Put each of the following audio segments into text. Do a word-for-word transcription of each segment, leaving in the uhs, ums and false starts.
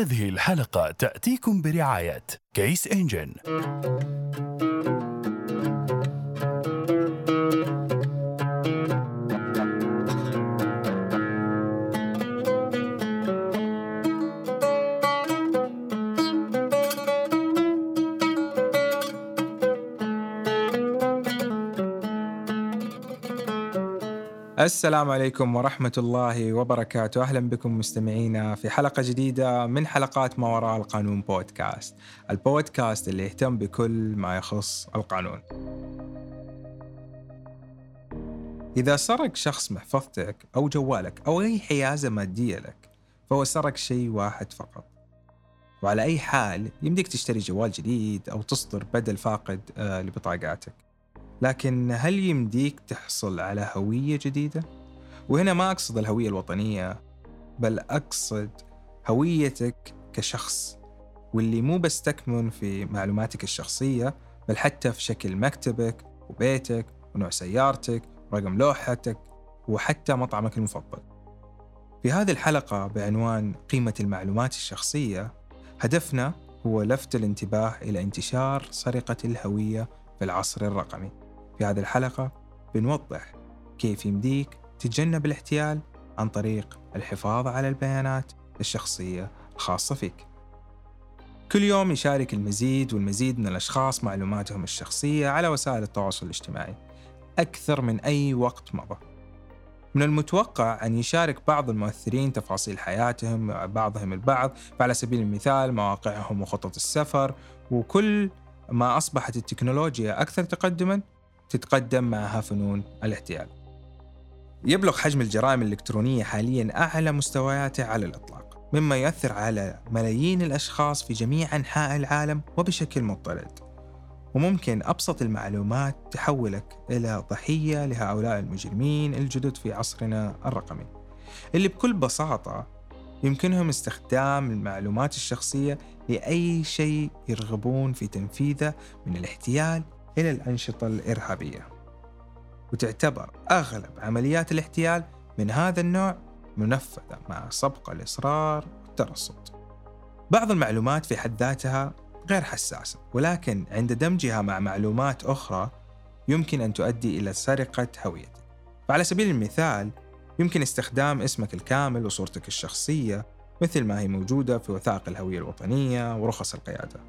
هذه الحلقة تأتيكم برعاية كيس إنجين. السلام عليكم ورحمة الله وبركاته. أهلا بكم مستمعينا في حلقة جديدة من حلقات ما وراء القانون بودكاست، البودكاست اللي يهتم بكل ما يخص القانون. إذا سرق شخص محفظتك أو جوالك أو أي حيازة مادية لك، فهو سرق شيء واحد فقط، وعلى أي حال يمديك تشتري جوال جديد أو تصدر بدل فاقد لبطاقاتك. لكن هل يمديك تحصل على هوية جديدة؟ وهنا ما أقصد الهوية الوطنية، بل أقصد هويتك كشخص، واللي مو بس تكمن في معلوماتك الشخصية، بل حتى في شكل مكتبك وبيتك ونوع سيارتك ورقم لوحتك وحتى مطعمك المفضل. في هذه الحلقة بعنوان قيمة المعلومات الشخصية، هدفنا هو لفت الانتباه إلى انتشار سرقة الهوية في العصر الرقمي. في هذه الحلقة بنوضح كيف يمديك تتجنب الاحتيال عن طريق الحفاظ على البيانات الشخصية الخاصة فيك. كل يوم يشارك المزيد والمزيد من الأشخاص معلوماتهم الشخصية على وسائل التواصل الاجتماعي أكثر من أي وقت مضى. من المتوقع أن يشارك بعض المؤثرين تفاصيل حياتهم مع بعضهم البعض، فعلى سبيل المثال مواقعهم وخطط السفر. وكل ما أصبحت التكنولوجيا أكثر تقدماً، تتقدم معها فنون الاحتيال. يبلغ حجم الجرائم الإلكترونية حالياً أعلى مستوياته على الإطلاق، مما يؤثر على ملايين الأشخاص في جميع أنحاء العالم وبشكل مضطرد. وممكن أبسط المعلومات تحولك إلى ضحية لهؤلاء المجرمين الجدد في عصرنا الرقمي، اللي بكل بساطة يمكنهم استخدام المعلومات الشخصية لأي شيء يرغبون في تنفيذه، من الاحتيال إلى الأنشطة الإرهابية. وتعتبر أغلب عمليات الاحتيال من هذا النوع منفذة مع سبق الإصرار والترصد. بعض المعلومات في حد ذاتها غير حساسة، ولكن عند دمجها مع معلومات أخرى يمكن أن تؤدي إلى سرقة هويتك. فعلى سبيل المثال يمكن استخدام اسمك الكامل وصورتك الشخصية مثل ما هي موجودة في وثائق الهوية الوطنية ورخص القيادة.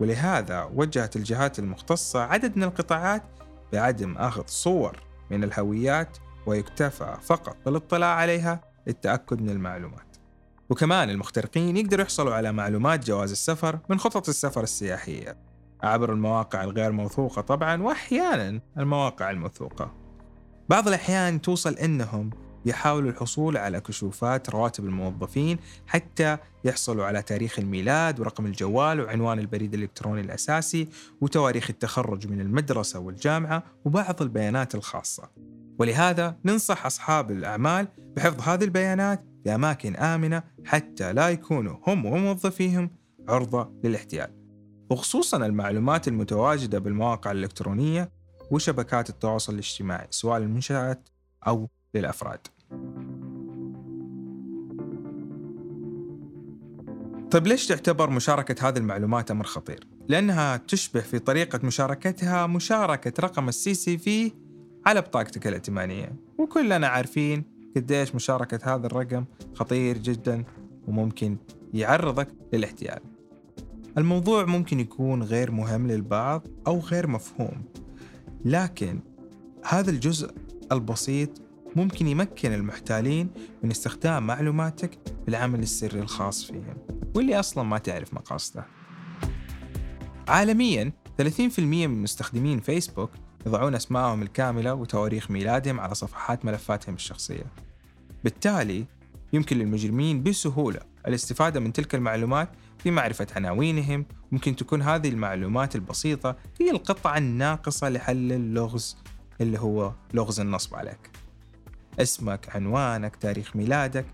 ولهذا وجهت الجهات المختصة عدد من القطاعات بعدم أخذ صور من الهويات، ويكتفى فقط بالاطلاع عليها للتأكد من المعلومات. وكمان المخترقين يقدروا يحصلوا على معلومات جواز السفر من خطط السفر السياحية عبر المواقع الغير موثوقة طبعا، وأحيانا المواقع الموثوقة. بعض الأحيان توصل أنهم يحاولوا الحصول على كشوفات رواتب الموظفين، حتى يحصلوا على تاريخ الميلاد ورقم الجوال وعنوان البريد الإلكتروني الأساسي وتواريخ التخرج من المدرسة والجامعة وبعض البيانات الخاصة. ولهذا ننصح أصحاب الأعمال بحفظ هذه البيانات في أماكن آمنة، حتى لا يكونوا هم وموظفيهم عرضة للاحتيال، وخصوصا المعلومات المتواجدة بالمواقع الإلكترونية وشبكات التواصل الاجتماعي، سواء للمنشآت أو للأفراد. طيب ليش تعتبر مشاركة هذه المعلومات أمر خطير؟ لأنها تشبه في طريقة مشاركتها مشاركة رقم السي سي في على بطاقتك الائتمانية، وكلنا عارفين قديش مشاركة هذا الرقم خطير جدا وممكن يعرضك للاحتيال. الموضوع ممكن يكون غير مهم للبعض أو غير مفهوم، لكن هذا الجزء البسيط ممكن يمكن المحتالين من استخدام معلوماتك بالعمل السري الخاص فيهم، واللي أصلاً ما تعرف مقاصده. عالمياً ثلاثين بالمئة من مستخدمين فيسبوك يضعون أسمائهم الكاملة وتواريخ ميلادهم على صفحات ملفاتهم الشخصية. بالتالي يمكن للمجرمين بسهولة الاستفادة من تلك المعلومات في معرفة عناوينهم. ممكن تكون هذه المعلومات البسيطة هي القطعة الناقصة لحل اللغز، اللي هو لغز النصب عليك. اسمك، عنوانك، تاريخ ميلادك،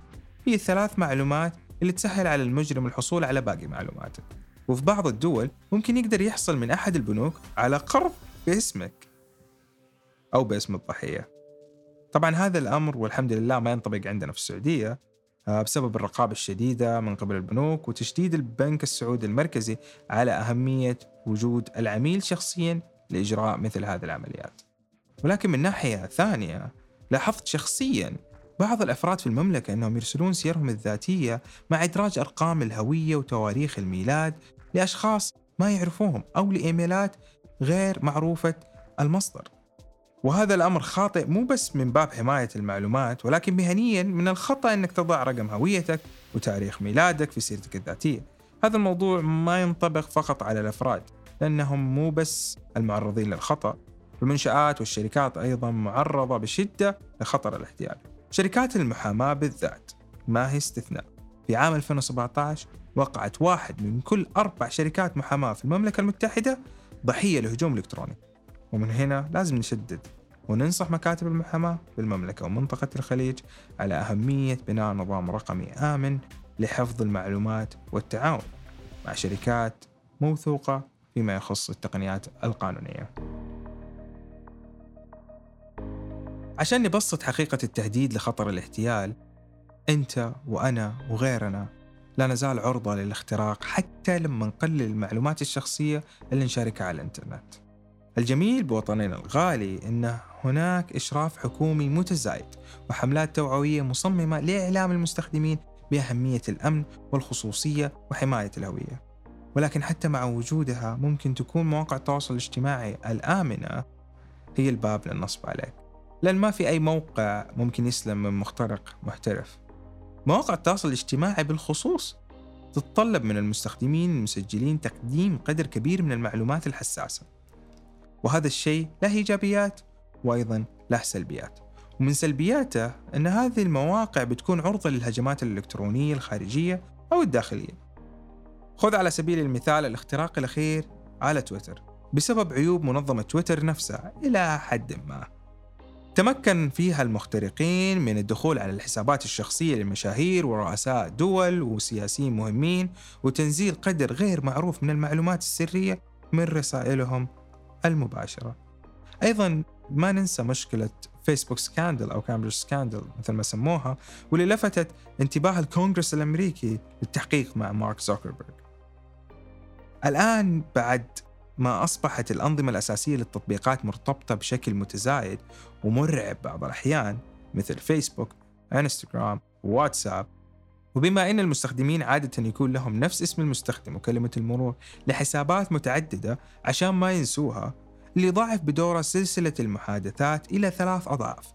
هي الثلاث معلومات اللي تسهل على المجرم الحصول على باقي معلوماتك. وفي بعض الدول ممكن يقدر يحصل من أحد البنوك على قرض باسمك أو باسم الضحية. طبعا هذا الأمر والحمد لله ما ينطبق عندنا في السعودية، بسبب الرقابة الشديدة من قبل البنوك وتشديد البنك السعودي المركزي على أهمية وجود العميل شخصياً لإجراء مثل هذه العمليات. ولكن من ناحية ثانية لاحظت شخصياً بعض الأفراد في المملكة أنهم يرسلون سيرهم الذاتية مع إدراج أرقام الهوية وتواريخ الميلاد لأشخاص ما يعرفوهم أو لإيميلات غير معروفة المصدر. وهذا الأمر خاطئ مو بس من باب حماية المعلومات، ولكن مهنياً من الخطأ أنك تضع رقم هويتك وتاريخ ميلادك في سيرتك الذاتية. هذا الموضوع ما ينطبق فقط على الأفراد، لأنهم مو بس المعرضين للخطأ، المنشآت والشركات أيضاً معرضة بشدة لخطر الاحتيال. شركات المحاماة بالذات ما هي استثناء. في عام ألفين وسبعة عشر وقعت واحد من كل أربع شركات محاماة في المملكة المتحدة ضحية لهجوم إلكتروني. ومن هنا لازم نشدد وننصح مكاتب المحاماة بالمملكة ومنطقة الخليج على أهمية بناء نظام رقمي آمن لحفظ المعلومات والتعاون مع شركات موثوقة فيما يخص التقنيات القانونية. عشان نبسط حقيقة التهديد لخطر الاحتيال، أنت وأنا وغيرنا لا نزال عرضة للاختراق حتى لما نقلل المعلومات الشخصية اللي نشاركها على الإنترنت. الجميل بوطننا الغالي أنه هناك إشراف حكومي متزايد وحملات توعوية مصممة لإعلام المستخدمين بأهمية الأمن والخصوصية وحماية الهوية. ولكن حتى مع وجودها ممكن تكون مواقع التواصل الاجتماعي الآمنة هي الباب للنصب عليك، لأن ما في أي موقع ممكن يسلم من مخترق محترف. مواقع التواصل الاجتماعي بالخصوص تتطلب من المستخدمين المسجلين تقديم قدر كبير من المعلومات الحساسة، وهذا الشيء له إيجابيات وأيضاً له سلبيات. ومن سلبياته أن هذه المواقع بتكون عرضة للهجمات الإلكترونية الخارجية أو الداخلية. خذ على سبيل المثال الاختراق الأخير على تويتر بسبب عيوب منظمة تويتر نفسها إلى حد ما. تمكن فيها المخترقين من الدخول على الحسابات الشخصية للمشاهير ورؤساء دول وسياسيين مهمين وتنزيل قدر غير معروف من المعلومات السرية من رسائلهم المباشرة. أيضاً ما ننسى مشكلة فيسبوك سكاندل أو كامبريدج سكاندل مثل ما سموها، واللي لفتت انتباه الكونغرس الأمريكي للتحقيق مع مارك زوكربيرغ. الآن بعد ما أصبحت الأنظمة الأساسية للتطبيقات مرتبطة بشكل متزايد ومرعب بعض الأحيان مثل فيسبوك، انستغرام، واتساب، وبما أن المستخدمين عادة يكون لهم نفس اسم المستخدم وكلمة المرور لحسابات متعددة عشان ما ينسوها، اللي ضاعف بدوره سلسلة المحادثات إلى ثلاث أضعاف.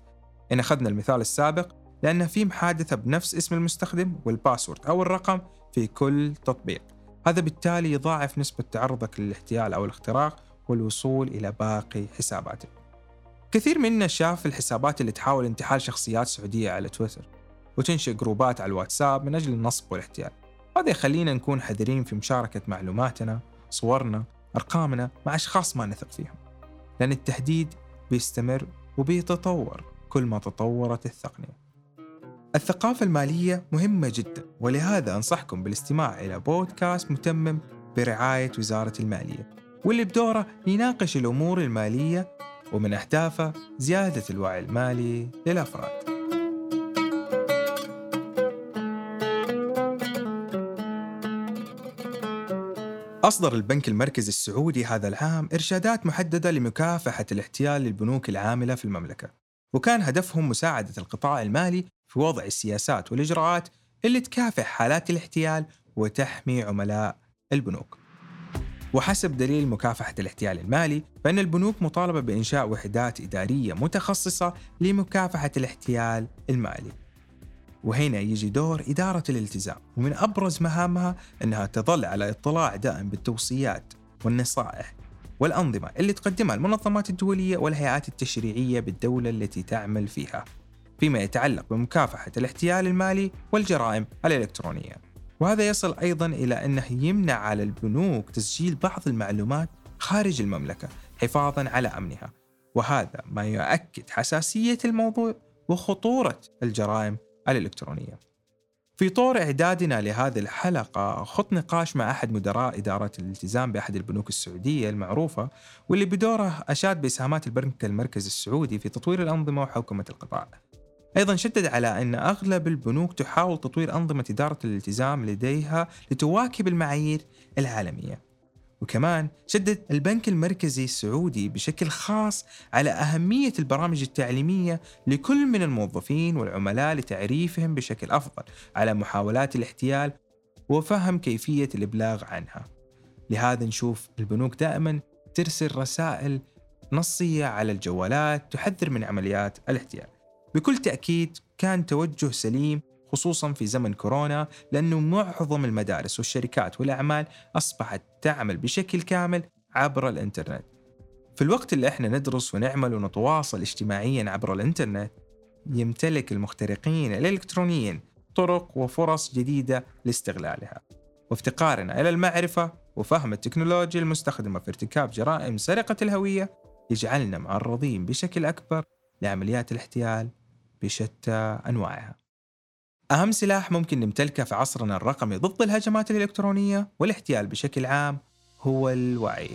إن أخذنا المثال السابق لأن في محادثة بنفس اسم المستخدم والباسورد أو الرقم في كل تطبيق، هذا بالتالي يضاعف نسبة تعرضك للاحتيال أو الاختراق والوصول إلى باقي حساباتك. كثير منا شاف الحسابات اللي تحاول انتحال شخصيات سعودية على تويتر وتنشئ جروبات على الواتساب من أجل النصب والاحتيال. هذا يخلينا نكون حذرين في مشاركة معلوماتنا، صورنا، أرقامنا مع أشخاص ما نثق فيهم، لأن التهديد بيستمر وبيتطور كل ما تطورت التقنية. الثقافة المالية مهمة جدا، ولهذا أنصحكم بالاستماع إلى بودكاست متمم برعاية وزارة المالية، واللي بدوره يناقش الأمور المالية ومن أهدافه زيادة الوعي المالي للأفراد. أصدر البنك المركزي السعودي هذا العام إرشادات محددة لمكافحة الاحتيال للبنوك العاملة في المملكة، وكان هدفهم مساعدة القطاع المالي في وضع السياسات والإجراءات اللي تكافح حالات الاحتيال وتحمي عملاء البنوك. وحسب دليل مكافحة الاحتيال المالي فإن البنوك مطالبة بإنشاء وحدات إدارية متخصصة لمكافحة الاحتيال المالي، وهنا يجي دور إدارة الالتزام، ومن أبرز مهامها أنها تظل على اطلاع دائم بالتوصيات والنصائح والأنظمة اللي تقدمها المنظمات الدولية والهيئات التشريعية بالدولة التي تعمل فيها فيما يتعلق بمكافحة الاحتيال المالي والجرائم الإلكترونية. وهذا يصل أيضاً إلى أنه يمنع على البنوك تسجيل بعض المعلومات خارج المملكة حفاظاً على أمنها، وهذا ما يؤكد حساسية الموضوع وخطورة الجرائم الإلكترونية. في طور إعدادنا لهذه الحلقة خط نقاش مع أحد مدراء إدارة الالتزام بأحد البنوك السعودية المعروفة، واللي بدوره أشاد بإسهامات البنك المركزي السعودي في تطوير الأنظمة وحوكمة القطاع. أيضا شدد على أن أغلب البنوك تحاول تطوير أنظمة إدارة الالتزام لديها لتواكب المعايير العالمية. وكمان شدد البنك المركزي السعودي بشكل خاص على أهمية البرامج التعليمية لكل من الموظفين والعملاء لتعريفهم بشكل أفضل على محاولات الاحتيال وفهم كيفية الإبلاغ عنها. لهذا نشوف البنوك دائما ترسل رسائل نصية على الجوالات تحذر من عمليات الاحتيال. بكل تأكيد كان توجه سليم خصوصاً في زمن كورونا، لأنه معظم المدارس والشركات والأعمال أصبحت تعمل بشكل كامل عبر الإنترنت. في الوقت اللي إحنا ندرس ونعمل ونتواصل اجتماعياً عبر الإنترنت، يمتلك المخترقين الإلكترونيين طرق وفرص جديدة لاستغلالها. وافتقارنا إلى المعرفة وفهم التكنولوجيا المستخدمة في ارتكاب جرائم سرقة الهوية يجعلنا معرضين بشكل أكبر لعمليات الاحتيال بشتى أنواعها. أهم سلاح ممكن نمتلكه في عصرنا الرقمي ضد الهجمات الإلكترونية والاحتيال بشكل عام هو الوعي.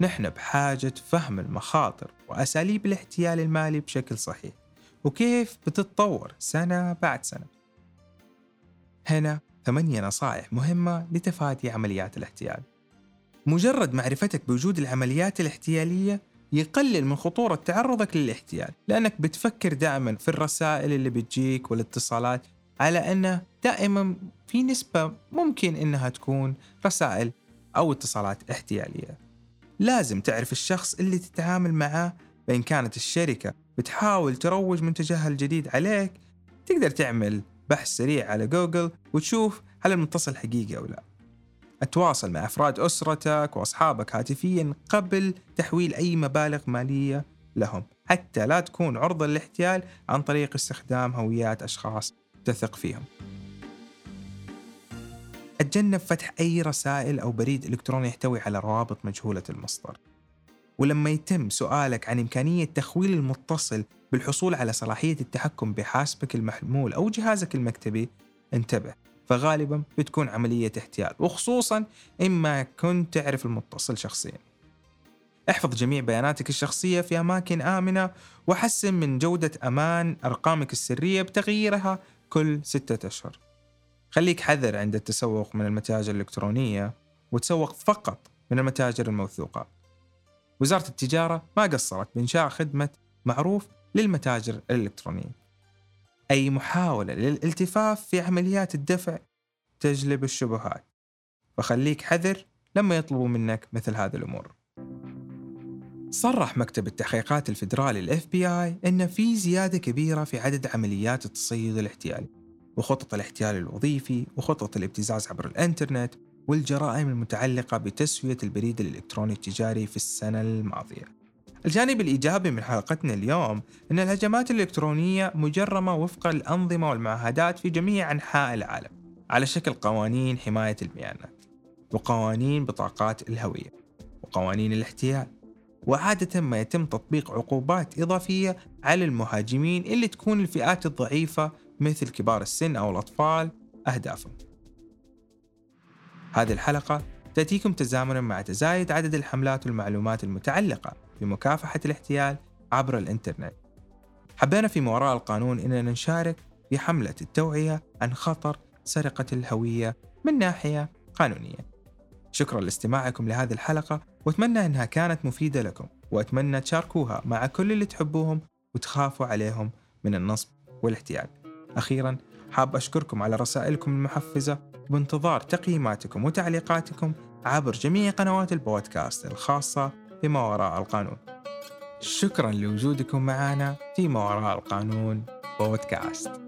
نحن بحاجة فهم المخاطر وأساليب الاحتيال المالي بشكل صحيح وكيف بتتطور سنة بعد سنة. هنا ثمانية نصائح مهمة لتفادي عمليات الاحتيال. مجرد معرفتك بوجود العمليات الاحتيالية يقلل من خطورة تعرضك للاحتيال، لأنك بتفكر دائما في الرسائل اللي بتجيك والاتصالات على أنه دائما في نسبة ممكن أنها تكون رسائل أو اتصالات احتيالية. لازم تعرف الشخص اللي تتعامل معاه، فإن كانت الشركة بتحاول تروج منتجها الجديد عليك تقدر تعمل بحث سريع على جوجل وتشوف هل المتصل حقيقي أو لا. أتواصل مع أفراد أسرتك وأصحابك هاتفياً قبل تحويل أي مبالغ مالية لهم، حتى لا تكون عرضة للاحتيال عن طريق استخدام هويات أشخاص تثق فيهم. أتجنب فتح أي رسائل أو بريد إلكتروني يحتوي على روابط مجهولة المصدر. ولما يتم سؤالك عن إمكانية تخويل المتصل بالحصول على صلاحية التحكم بحاسبك المحمول أو جهازك المكتبي، انتبه، فغالباً بتكون عملية احتيال، وخصوصاً إما كنت تعرف المتصل شخصياً. احفظ جميع بياناتك الشخصية في أماكن آمنة، وحسن من جودة أمان أرقامك السرية بتغييرها كل ستة أشهر. خليك حذر عند التسوق من المتاجر الإلكترونية، وتسوق فقط من المتاجر الموثوقة. وزارة التجارة ما قصرت بإنشاء خدمة معروف للمتاجر الإلكترونية. أي محاولة للالتفاف في عمليات الدفع تجلب الشبهات، وخليك حذر لما يطلبوا منك مثل هذه الأمور. صرح مكتب التحقيقات الفيدرالي الاف بي اي أن في زيادة كبيرة في عدد عمليات التصيد الاحتيالي وخطط الاحتيال الوظيفي وخطط الابتزاز عبر الإنترنت والجرائم المتعلقة بتسوية البريد الإلكتروني التجاري في السنة الماضية. الجانب الإيجابي من حلقتنا اليوم أن الهجمات الإلكترونية مجرمة وفق الأنظمة والمعاهدات في جميع أنحاء العالم على شكل قوانين حماية البيانات وقوانين بطاقات الهوية وقوانين الاحتيال، وعادة ما يتم تطبيق عقوبات إضافية على المهاجمين اللي تكون الفئات الضعيفة مثل كبار السن أو الأطفال أهدافهم. هذه الحلقة تأتيكم تزامناً مع تزايد عدد الحملات والمعلومات المتعلقة بمكافحة الاحتيال عبر الإنترنت. حبينا في ما وراء القانون إننا نشارك في حملة التوعية عن خطر سرقة الهوية من ناحية قانونية. شكراً لاستماعكم لهذه الحلقة، وأتمنى أنها كانت مفيدة لكم، وأتمنى تشاركوها مع كل اللي تحبوهم وتخافوا عليهم من النصب والاحتيال. أخيراً حاب أشكركم على رسائلكم المحفزة، بانتظار تقييماتكم وتعليقاتكم عبر جميع قنوات البودكاست الخاصة بما وراء القانون. شكراً لوجودكم معنا في ما وراء القانون بودكاست.